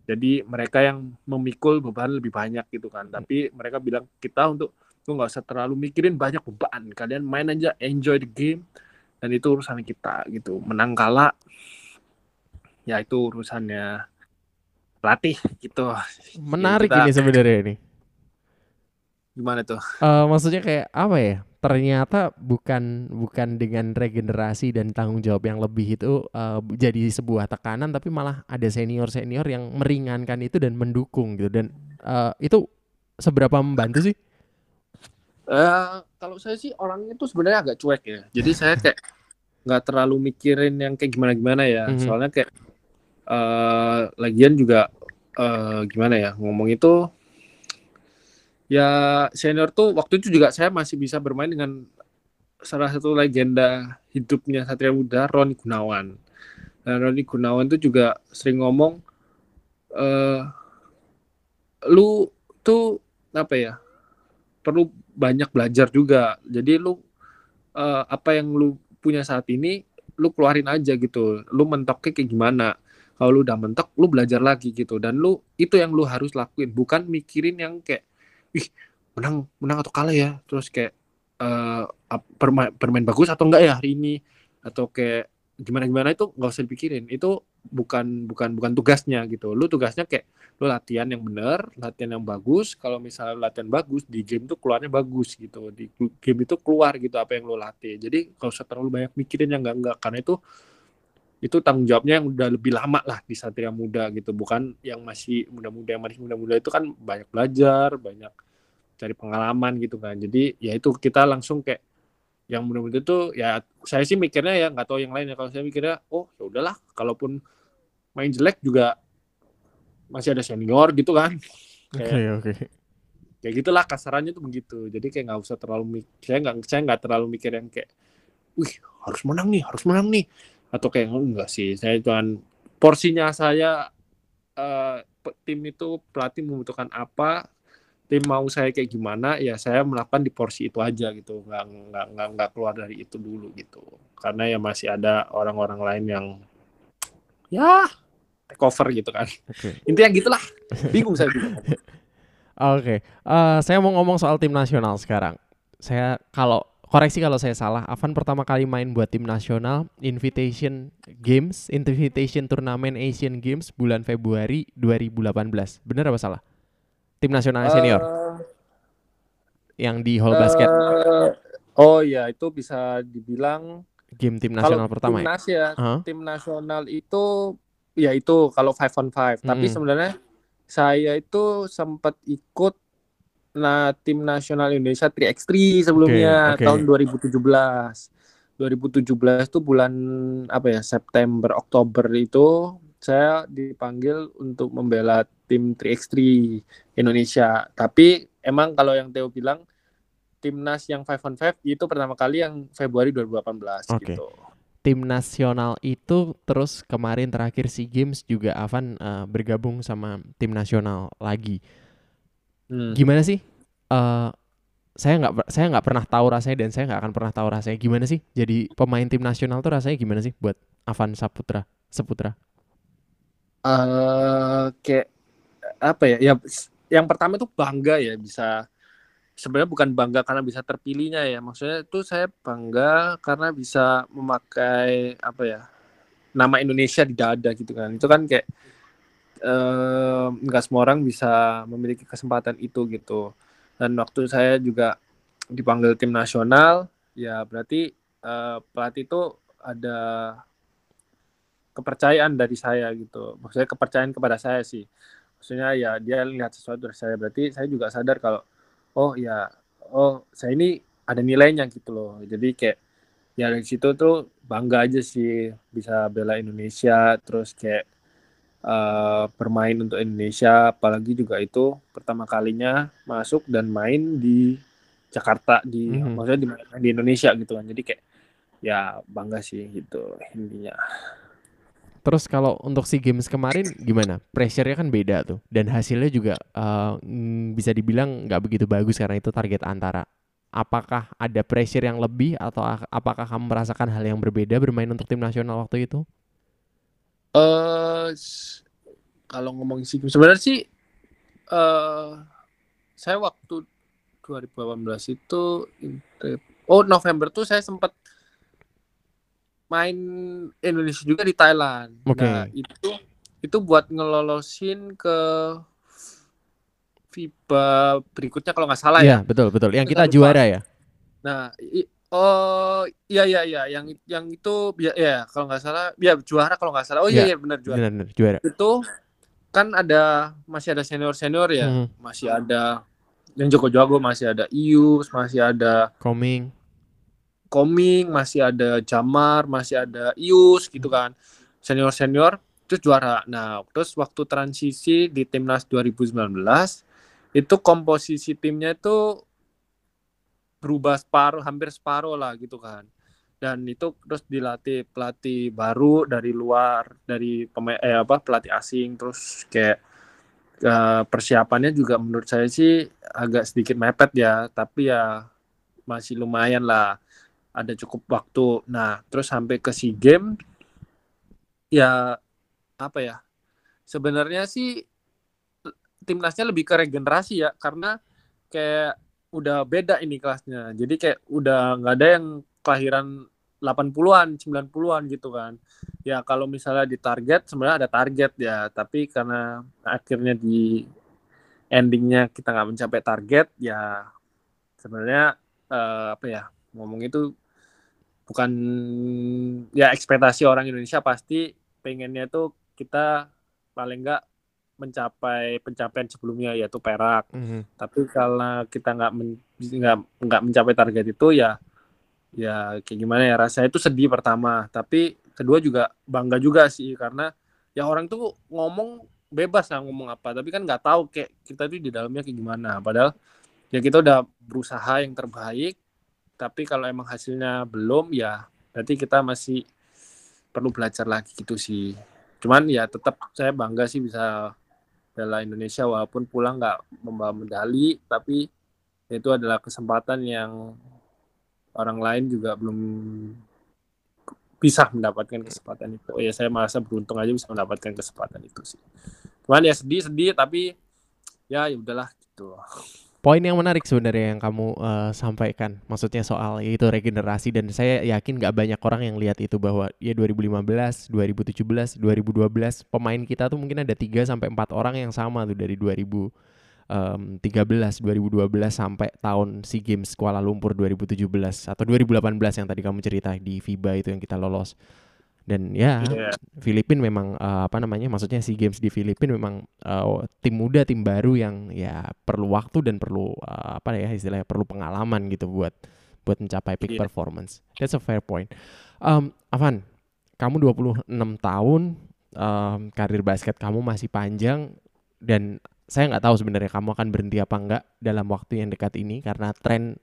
Jadi mereka yang memikul beban lebih banyak gitu kan. Tapi mereka bilang kita untuk lu gak usah terlalu mikirin banyak beban. Kalian main aja, enjoy the game. Dan itu urusan kita gitu. Menang kalah ya itu urusannya pelatih gitu. Menarik kita, ini sebenarnya ini. Gimana tuh? Maksudnya kayak apa ya? Ternyata bukan dengan regenerasi dan tanggung jawab yang lebih itu jadi sebuah tekanan, tapi malah ada senior yang meringankan itu dan mendukung gitu. Dan itu seberapa membantu sih? Kalau saya sih orangnya tuh sebenarnya agak cuek ya. Jadi saya kayak nggak terlalu mikirin yang kayak gimana ya. Soalnya kayak lagian juga gimana ya ngomong itu. Ya senior tuh waktu itu juga saya masih bisa bermain dengan salah satu legenda hidupnya Satria Muda, Ronny Gunawan. Nah, Ronny Gunawan tuh juga sering ngomong, lu tuh apa ya perlu banyak belajar juga. Jadi lu apa yang lu punya saat ini lu keluarin aja gitu. Lu mentoknya kayak gimana? Kalau lu udah mentok, lu belajar lagi gitu. Dan lu itu yang lu harus lakuin, bukan mikirin yang kayak ih menang atau kalah ya, terus kayak permain bagus atau enggak ya hari ini, atau kayak gimana itu nggak usah dipikirin. Itu bukan tugasnya gitu. Lu tugasnya kayak lu latihan yang benar, latihan yang bagus. Kalau misalnya latihan bagus di game tuh keluarnya bagus gitu, di game itu keluar gitu apa yang lu latih. Jadi nggak usah terlalu banyak mikirin yang enggak karena itu tanggung jawabnya yang udah lebih lama lah di Satria Muda gitu, bukan yang masih muda-muda. Yang masih muda-muda itu kan banyak belajar, banyak cari pengalaman gitu kan. Jadi ya itu kita langsung kayak yang muda-muda itu ya, saya sih mikirnya ya nggak tahu yang lain ya, kalau saya mikirnya oh ya udahlah, kalaupun main jelek juga masih ada senior gitu kan. Oke. Kayak gitulah kasarannya tuh begitu. Jadi kayak nggak usah terlalu saya nggak terlalu mikir yang kayak wih harus menang nih atau kayak enggak sih. Saya cuman porsinya saya tim itu pelatih membutuhkan apa, tim mau saya kayak gimana ya saya melakukan di porsi itu aja gitu, nggak keluar dari itu dulu gitu, karena ya masih ada orang-orang lain yang ya take over gitu kan. Intinya gitulah, bingung saya juga. Oke. Saya mau ngomong soal tim nasional sekarang. Koreksi kalau saya salah, Afan pertama kali main buat tim nasional Invitation Turnamen Asian Games bulan Februari 2018. Benar apa salah? Tim nasional senior. Yang di hall basket. Oh ya, itu bisa dibilang game tim nasional pertama. Kalau timnas ya, tim nasional itu ya itu kalau 5-on-5. Tapi sebenarnya saya itu sempat ikut tim nasional Indonesia 3x3 sebelumnya, tahun 2017 tuh bulan apa ya, September Oktober itu saya dipanggil untuk membela tim 3x3 Indonesia. Tapi emang kalau yang Theo bilang timnas yang 5-on-5 itu pertama kali yang Februari 2018 gitu. Tim nasional itu terus kemarin terakhir SEA Games juga Afan bergabung sama tim nasional lagi. Gimana sih? Saya nggak pernah tahu rasanya dan saya nggak akan pernah tahu rasanya. Gimana sih jadi pemain tim nasional tuh rasanya gimana sih buat Afan Saputra? Kayak apa ya? Ya yang pertama tuh bangga ya, bisa. Sebenarnya bukan bangga karena bisa terpilihnya ya. Maksudnya tuh saya bangga karena bisa memakai apa ya, nama Indonesia di dada gitu kan. Itu kan kayak nggak semua orang bisa memiliki kesempatan itu gitu. Dan waktu saya juga dipanggil tim nasional ya berarti pelatih itu ada kepercayaan dari saya gitu, maksudnya kepercayaan kepada saya sih, maksudnya ya dia lihat sesuatu dari saya, berarti saya juga sadar kalau saya ini ada nilainya gitu loh. Jadi kayak ya dari situ tuh bangga aja sih bisa bela Indonesia, terus kayak bermain untuk Indonesia, apalagi juga itu pertama kalinya masuk dan main di Jakarta, di maksudnya di Indonesia gitu kan. Jadi kayak ya bangga sih gitu intinya. Terus kalau untuk SEA Games kemarin gimana? Pressure-nya kan beda tuh dan hasilnya juga bisa dibilang nggak begitu bagus karena itu target antara. Apakah ada pressure yang lebih atau apakah kamu merasakan hal yang berbeda bermain untuk tim nasional waktu itu? Kalau ngomongin SEA Games sebenarnya sih saya waktu 2018 itu November tuh saya sempat main Indonesia juga di Thailand. Nah, itu buat ngelolosin ke FIBA berikutnya kalau nggak salah ya. Iya, betul. Yang kita juara ya. Nah, yang itu ya kalau nggak salah ya juara kalau nggak salah. Benar juara. Itu kan masih ada senior ya, masih ada yang jago-jago, masih ada Ius, masih ada Koming, masih ada Jamar, masih ada Ius gitu kan, senior terus juara. Nah terus waktu transisi di timnas 2019 itu komposisi timnya itu berubah hampir separuh lah gitu kan, dan itu terus dilatih pelatih baru dari luar, dari pelatih asing, terus kayak persiapannya juga menurut saya sih agak sedikit mepet ya, tapi ya masih lumayan lah, ada cukup waktu. Nah terus sampai ke SEA Games ya apa ya, sebenarnya sih timnasnya lebih ke regenerasi ya, karena kayak udah beda ini kelasnya. Jadi kayak udah nggak ada yang kelahiran 80-an, 90-an gitu kan. Ya kalau misalnya di target, sebenarnya ada target ya, tapi karena akhirnya di endingnya kita nggak mencapai target, ya sebenarnya apa ya, ngomong itu bukan ya, ekspektasi orang Indonesia pasti pengennya tuh kita paling nggak mencapai pencapaian sebelumnya yaitu perak. Tapi kalau kita nggak mencapai target itu ya kayak gimana ya, rasanya itu sedih pertama, tapi kedua juga bangga juga sih, karena ya orang tuh ngomong bebas lah ngomong apa, tapi kan nggak tahu kayak kita tuh di dalamnya kayak gimana, padahal ya kita udah berusaha yang terbaik, tapi kalau emang hasilnya belum ya berarti kita masih perlu belajar lagi gitu sih. Cuman ya tetap saya bangga sih bisa bela Indonesia walaupun pulang nggak membawa medali, tapi itu adalah kesempatan yang orang lain juga belum bisa mendapatkan kesempatan itu. Oh ya, saya merasa beruntung aja bisa mendapatkan kesempatan itu sih. Cuman ya sedih-sedih, tapi ya udahlah gitu. Poin yang menarik sebenarnya yang kamu sampaikan, maksudnya soal itu regenerasi, dan saya yakin gak banyak orang yang lihat itu, bahwa ya 2015, 2017, 2012 pemain kita tuh mungkin ada 3-4 orang yang sama tuh dari 2013, 2012 sampai tahun SEA Games Kuala Lumpur 2017 atau 2018 yang tadi kamu cerita di FIBA itu yang kita lolos. Dan ya Filipina memang maksudnya SEA Games di Filipina memang tim muda, tim baru yang ya perlu waktu dan perlu perlu pengalaman gitu buat mencapai peak performance. That's a fair point. Afan, kamu 26 tahun, karir basket kamu masih panjang, dan saya nggak tahu sebenarnya kamu akan berhenti apa enggak dalam waktu yang dekat ini, karena tren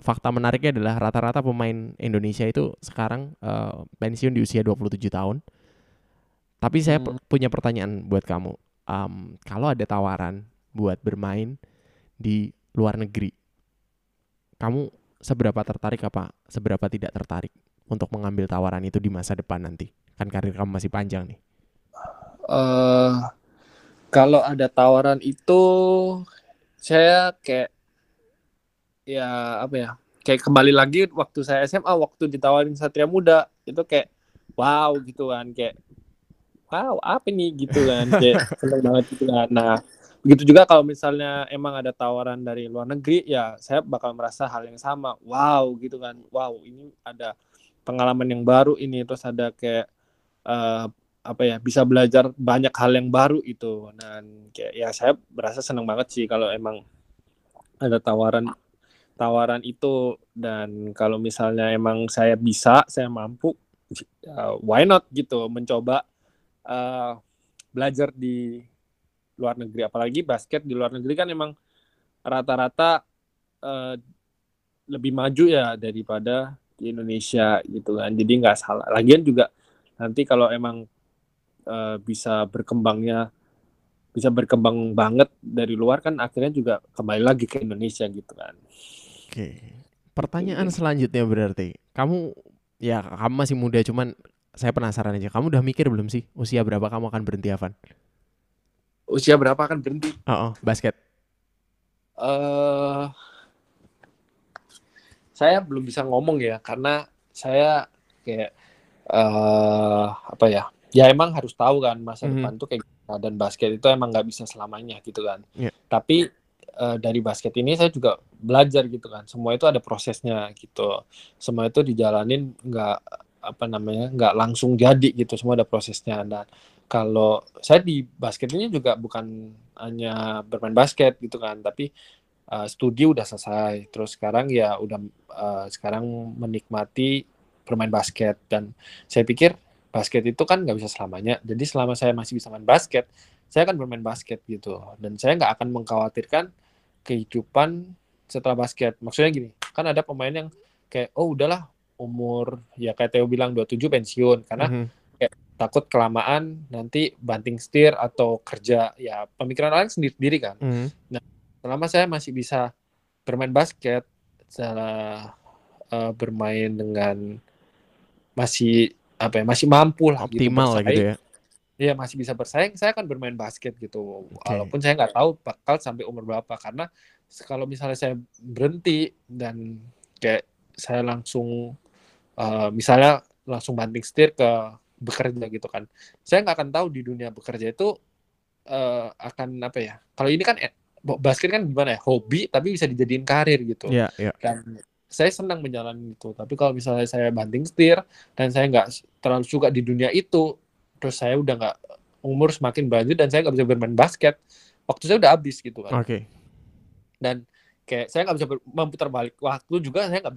fakta menariknya adalah rata-rata pemain Indonesia itu sekarang pensiun di usia 27 tahun. Tapi saya punya pertanyaan buat kamu. Kalau ada tawaran buat bermain di luar negeri, kamu seberapa tertarik apa seberapa tidak tertarik untuk mengambil tawaran itu di masa depan nanti? Kan karir kamu masih panjang nih. Kalau ada tawaran itu, saya kayak kembali lagi waktu saya SMA, waktu ditawarin Satria Muda itu kayak wow gitu kan, kayak wow apa nih gitu kan, kayak seneng banget gitu kan. Nah begitu juga kalau misalnya emang ada tawaran dari luar negeri, ya saya bakal merasa hal yang sama, wow gitu kan, wow ini ada pengalaman yang baru ini, terus ada kayak bisa belajar banyak hal yang baru itu. Dan kayak ya saya berasa senang banget sih kalau emang ada tawaran itu, dan kalau misalnya emang saya bisa, saya mampu, why not gitu mencoba belajar di luar negeri, apalagi basket di luar negeri kan emang rata-rata lebih maju ya daripada di Indonesia gitu kan, jadi nggak salah. Lagian juga nanti kalau emang bisa berkembang banget dari luar kan akhirnya juga kembali lagi ke Indonesia gitu kan. Oke. Pertanyaan selanjutnya berarti, kamu masih muda, cuman saya penasaran aja, kamu udah mikir belum sih usia berapa kamu akan berhenti, Afan? Usia berapa akan berhenti? Basket. Saya belum bisa ngomong ya, karena saya kayak ya emang harus tahu kan masa depan tuh kayak gimana, dan basket itu emang nggak bisa selamanya gitu kan. Tapi dari basket ini saya juga belajar gitu kan, semua itu ada prosesnya gitu, semua itu dijalanin nggak langsung jadi gitu, semua ada prosesnya. Dan kalau saya di basket ini juga bukan hanya bermain basket gitu kan, tapi studi udah selesai, terus sekarang ya udah sekarang menikmati bermain basket. Dan saya pikir basket itu kan nggak bisa selamanya, jadi selama saya masih bisa main basket, saya akan bermain basket gitu, dan saya nggak akan mengkhawatirkan kehidupan setelah basket. Maksudnya gini, kan ada pemain yang kayak oh udahlah umur ya kayak Theo bilang 27 pensiun, karena kayak takut kelamaan nanti banting setir atau kerja, ya pemikiran orang sendiri kan. Nah selama saya masih bisa bermain basket, setelah bermain dengan masih mampu lah optimal gitu, bersaing, gitu ya. Iya masih bisa bersaing, saya akan bermain basket gitu. Walaupun saya nggak tahu bakal sampai umur berapa, karena kalau misalnya saya berhenti dan kayak saya langsung misalnya langsung banting setir ke bekerja gitu kan, saya nggak akan tahu di dunia bekerja itu akan apa ya, kalau ini kan basket kan gimana ya, hobi tapi bisa dijadiin karir gitu. Dan saya senang menjalani itu, tapi kalau misalnya saya banting setir dan saya nggak terlalu suka di dunia itu, terus saya udah nggak, umur semakin berlanjut dan saya nggak bisa bermain basket, waktu saya udah habis gitu kan. Dan kayak saya nggak bisa memutar balik waktu juga, saya nggak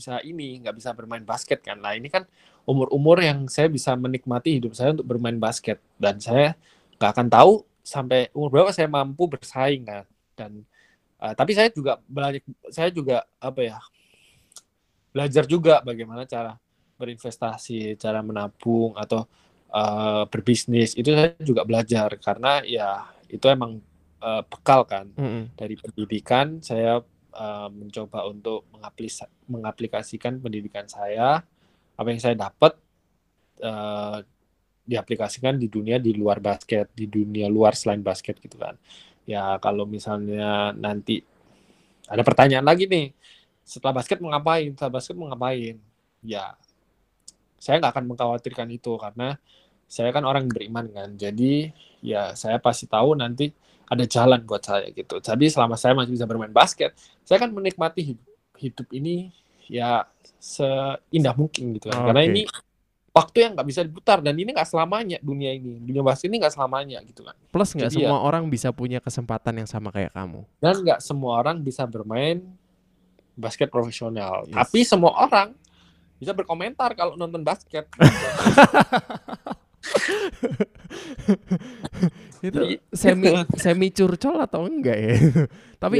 bisa bermain basket kan. Nah ini kan umur-umur yang saya bisa menikmati hidup saya untuk bermain basket, dan saya nggak akan tahu sampai umur berapa saya mampu bersaing kan. Dan tapi saya juga banyak, saya juga apa ya, belajar juga bagaimana cara berinvestasi, cara menabung atau berbisnis. Itu saya juga belajar karena ya itu emang bekal kan. Dari pendidikan saya mencoba untuk mengaplikasikan pendidikan saya, apa yang saya dapat diaplikasikan di dunia di luar basket, di dunia luar selain basket gitu kan. Ya kalau misalnya nanti ada pertanyaan lagi nih, setelah basket mau ngapain, setelah basket mau ngapain, ya saya nggak akan mengkhawatirkan itu karena saya kan orang beriman kan, jadi ya saya pasti tahu nanti ada jalan buat saya gitu. Jadi selama saya masih bisa bermain basket, saya kan menikmati hidup ini ya seindah mungkin gitu kan. Karena ini waktu yang nggak bisa diputar, dan ini nggak selamanya dunia ini, dunia basket ini nggak selamanya gitu kan. Plus nggak semua orang bisa punya kesempatan yang sama kayak kamu. Dan nggak semua orang bisa bermain basket profesional, tapi semua orang bisa berkomentar kalau nonton basket. Itu semi curcol atau enggak ya? Tapi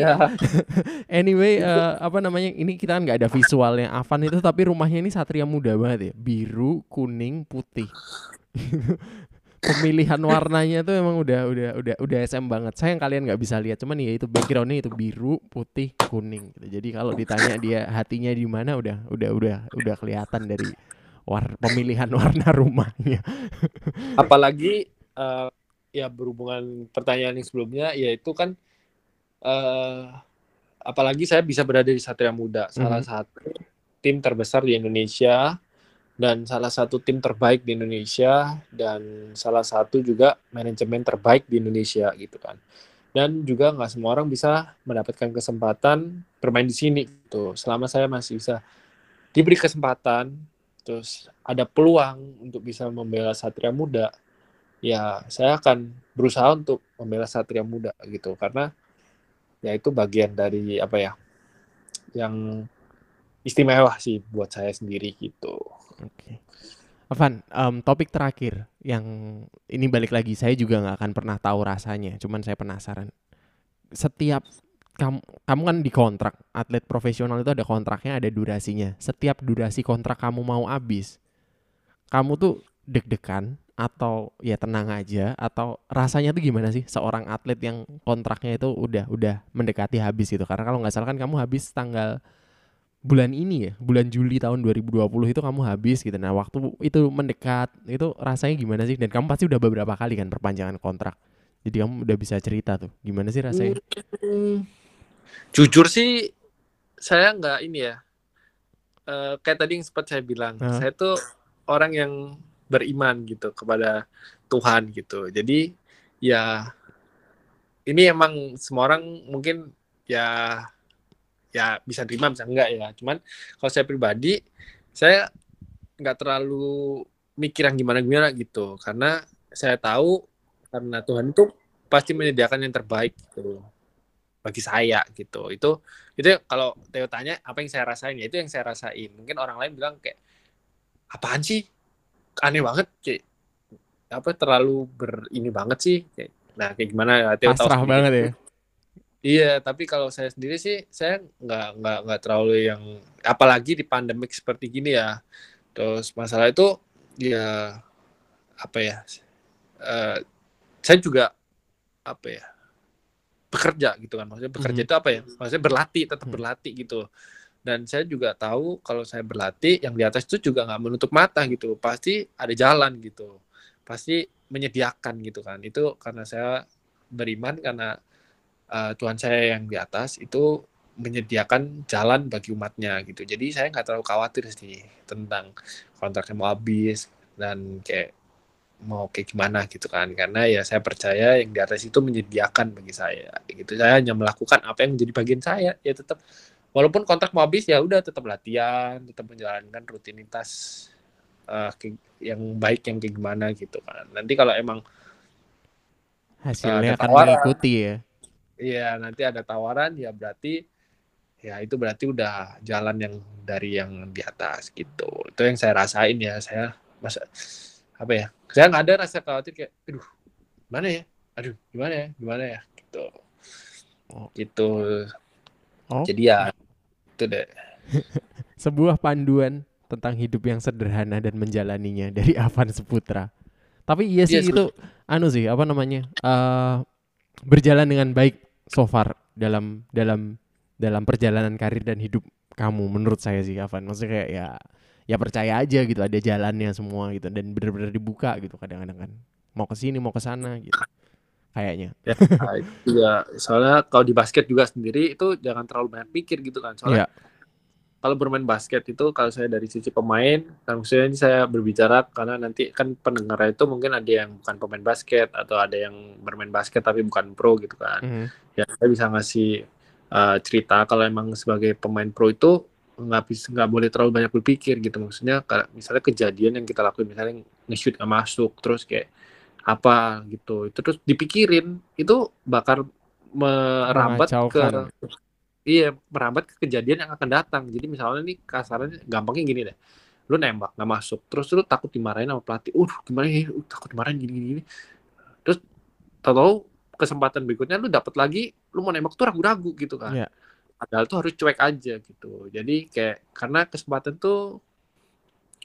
anyway, apa namanya, ini kita kan nggak ada visualnya Afan itu, tapi rumahnya ini Satria Muda banget ya, biru, kuning, putih. Pemilihan warnanya tuh emang udah SM banget. Sayang kalian nggak bisa lihat, cuman ya itu backgroundnya itu biru, putih, kuning gitu. Jadi kalau ditanya dia hatinya di mana, udah kelihatan dari pemilihan warna rumahnya. Apalagi ya berhubungan pertanyaan yang sebelumnya, yaitu kan apalagi saya bisa berada di Satria Muda, salah satu tim terbesar di Indonesia, dan salah satu tim terbaik di Indonesia, dan salah satu juga manajemen terbaik di Indonesia gitu kan. Dan juga nggak semua orang bisa mendapatkan kesempatan bermain di sini gitu. Selama saya masih bisa diberi kesempatan, terus ada peluang untuk bisa membela Satria Muda, ya saya akan berusaha untuk membela Satria Muda gitu. Karena ya itu bagian dari apa ya, yang istimewa sih buat saya sendiri gitu. Oke, Afan, topik terakhir yang ini balik lagi, saya juga nggak akan pernah tahu rasanya, cuman saya penasaran. Setiap kamu kan di kontrak, atlet profesional itu ada kontraknya, ada durasinya. Setiap durasi kontrak kamu mau habis, kamu tuh deg-degan atau ya tenang aja, atau rasanya tuh gimana sih seorang atlet yang kontraknya itu udah mendekati habis gitu? Karena kalau nggak salah kan kamu habis tanggal bulan ini ya, bulan Juli tahun 2020 itu kamu habis gitu. Nah waktu itu mendekat, itu rasanya gimana sih? Dan kamu pasti udah beberapa kali kan perpanjangan kontrak, jadi kamu udah bisa cerita tuh gimana sih rasanya? Jujur sih saya nggak ini ya, kayak tadi yang sempat saya bilang, saya tuh orang yang beriman gitu kepada Tuhan gitu. Jadi ya ini emang semua orang mungkin ya bisa terima bisa enggak ya, cuman kalau saya pribadi saya nggak terlalu mikir yang gimana gitu, karena saya tahu karena Tuhan itu pasti menyediakan yang terbaik gitu bagi saya gitu. Itu kalau Theo tanya apa yang saya rasain, ya itu yang saya rasain. Mungkin orang lain bilang kayak apaan sih, aneh banget, kayak apa terlalu berini banget sih, kayak, nah kayak gimana ya, Theo tahu pasrah banget ya. Iya, tapi kalau saya sendiri sih, saya nggak terlalu yang, apalagi di pandemik seperti gini ya. Terus masalah itu, ya apa ya? Saya juga apa ya? Bekerja gitu kan, maksudnya bekerja itu apa ya? Maksudnya berlatih, tetap berlatih gitu. Dan saya juga tahu kalau saya berlatih, yang di atas itu juga nggak menutup mata gitu. Pasti ada jalan gitu, pasti menyediakan gitu kan. Itu karena saya beriman, karena Tuhan saya yang di atas itu menyediakan jalan bagi umatnya gitu. Jadi saya nggak terlalu khawatir sih tentang kontraknya mau habis dan kayak mau kayak gimana gitu kan, karena ya saya percaya yang di atas itu menyediakan bagi saya gitu. Saya hanya melakukan apa yang menjadi bagian saya, ya tetap walaupun kontrak mau habis ya udah tetap latihan, tetap menjalankan rutinitas yang baik yang kayak gimana gitu kan. Nanti kalau emang hasilnya akan mengikuti ya. Iya, nanti ada tawaran ya berarti ya itu berarti udah jalan yang dari yang di atas gitu. Itu yang saya rasain ya, saya masa apa ya, saya nggak ada rasa khawatir kayak aduh gimana ya, aduh gimana ya gitu gitu. Jadi ya itu deh. Sebuah panduan tentang hidup yang sederhana dan menjalaninya dari Afan Saputra. Tapi iya sih, yes, itu anu sih apa namanya, berjalan dengan baik so far dalam perjalanan karir dan hidup kamu menurut saya sih Afan. Maksudnya kayak ya percaya aja gitu, ada jalannya semua gitu, dan benar-benar dibuka gitu kadang-kadang kan, mau ke sini mau ke sana gitu kayaknya ya. Soalnya kalau di basket juga sendiri itu jangan terlalu banyak pikir gitu kan, soalnya kalau bermain basket itu, kalau saya dari sisi pemain kan, maksudnya ini saya berbicara karena nanti kan pendengar itu mungkin ada yang bukan pemain basket atau ada yang bermain basket tapi bukan pro gitu kan. Ya saya bisa ngasih cerita kalau emang sebagai pemain pro itu nggak boleh terlalu banyak berpikir gitu. Maksudnya misalnya kejadian yang kita lakuin, misalnya nge-shoot nggak masuk terus kayak apa gitu, itu terus dipikirin itu bakal merambat merambat ke kejadian yang akan datang. Jadi misalnya nih kasarannya gampangnya gini deh, lu nembak nggak masuk terus lu takut dimarahin sama pelatih, gimana ya, takut dimarahin gini terus tau-tau kesempatan berikutnya lu dapet lagi, lu mau nembak tuh ragu-ragu gitu kan. Padahal tuh harus cuek aja gitu. Jadi kayak karena kesempatan tuh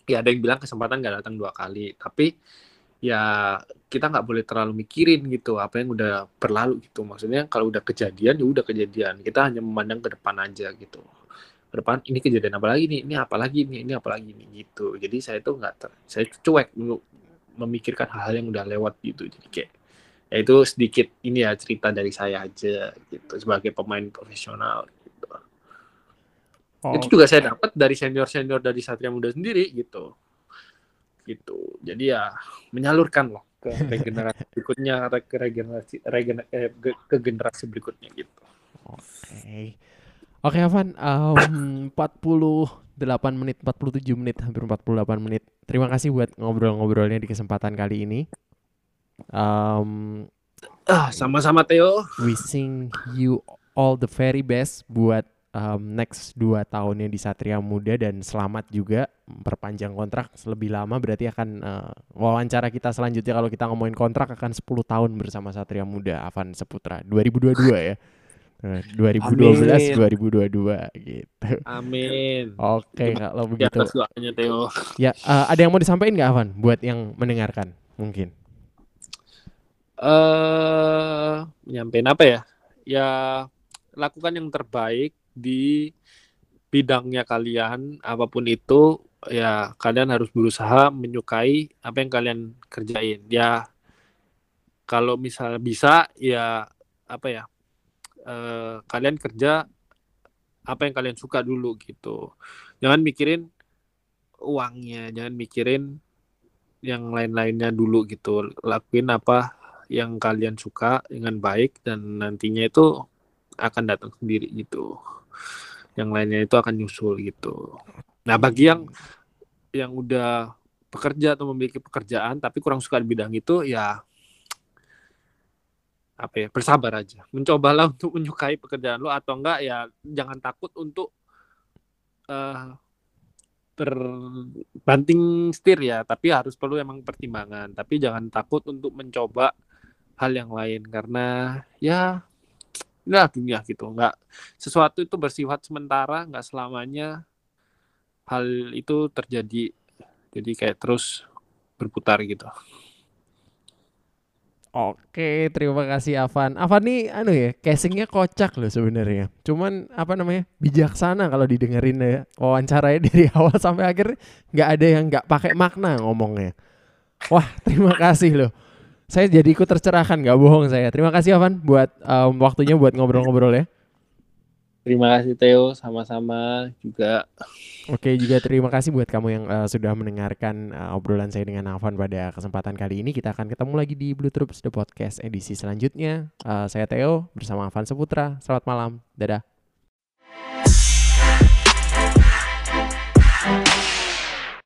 ya ada yang bilang kesempatan nggak datang dua kali, tapi ya kita nggak boleh terlalu mikirin gitu apa yang udah berlalu gitu. Maksudnya kalau udah kejadian ya udah kejadian, kita hanya memandang ke depan aja gitu. Ke depan ini kejadian apa lagi nih, ini apa lagi nih gitu. Jadi saya tuh saya cuek dulu memikirkan hal-hal yang udah lewat gitu. Jadi kayak ya itu sedikit ini ya cerita dari saya aja gitu sebagai pemain profesional gitu. Itu juga saya dapat dari senior dari Satria Muda sendiri gitu. Jadi ya menyalurkan loh ke generasi berikutnya, ke generasi berikutnya gitu. Oke, Afan, 47 menit, hampir 48 menit. Terima kasih buat ngobrol-ngobrolnya di kesempatan kali ini. Sama-sama Theo. Wishing you all the very best buat next 2 tahunnya di Satria Muda, dan selamat juga perpanjang kontrak lebih lama. Berarti akan wawancara kita selanjutnya kalau kita ngomongin kontrak akan 10 tahun bersama Satria Muda Afan Saputra 2022 ya. 2012, Amin. 2022 gitu. Amin. Oke, kalau begitu. Ya, ada yang mau disampaikan nggak Afan buat yang mendengarkan mungkin? Nyampein apa ya? Ya lakukan yang terbaik di bidangnya kalian, apapun itu ya kalian harus berusaha menyukai apa yang kalian kerjain. Ya kalau misal bisa ya apa ya? Kalian kerja apa yang kalian suka dulu gitu. Jangan mikirin uangnya, jangan mikirin yang lain-lainnya dulu gitu. Lakuin apa yang kalian suka dengan baik dan nantinya itu akan datang sendiri gitu. Yang lainnya itu akan nyusul gitu. Nah, bagi yang udah bekerja atau memiliki pekerjaan tapi kurang suka di bidang itu ya bersabar aja. Mencobalah untuk menyukai pekerjaan lo atau enggak ya jangan takut untuk berbanting setir ya, tapi harus perlu emang pertimbangan. Tapi jangan takut untuk mencoba hal yang lain karena ya inilah dunia gitu. Nggak, sesuatu itu bersifat sementara, nggak selamanya hal itu terjadi. Jadi kayak terus berputar gitu. Oke, terima kasih Afan. Afan nih casingnya kocak loh sebenarnya. Cuman bijaksana kalau didengerin ya. Wawancaranya dari awal sampai akhir nggak ada yang nggak pakai makna ngomongnya. Wah, terima kasih loh. Saya jadi ikut tercerahkan, nggak bohong saya. Terima kasih Afan buat waktunya buat ngobrol-ngobrol ya. Terima kasih Theo, sama-sama juga. Oke, juga terima kasih buat kamu yang sudah mendengarkan obrolan saya dengan Afan pada kesempatan kali ini. Kita akan ketemu lagi di Blue Troops the Podcast edisi selanjutnya. Saya Theo bersama Afan Saputra. Selamat malam. Dadah.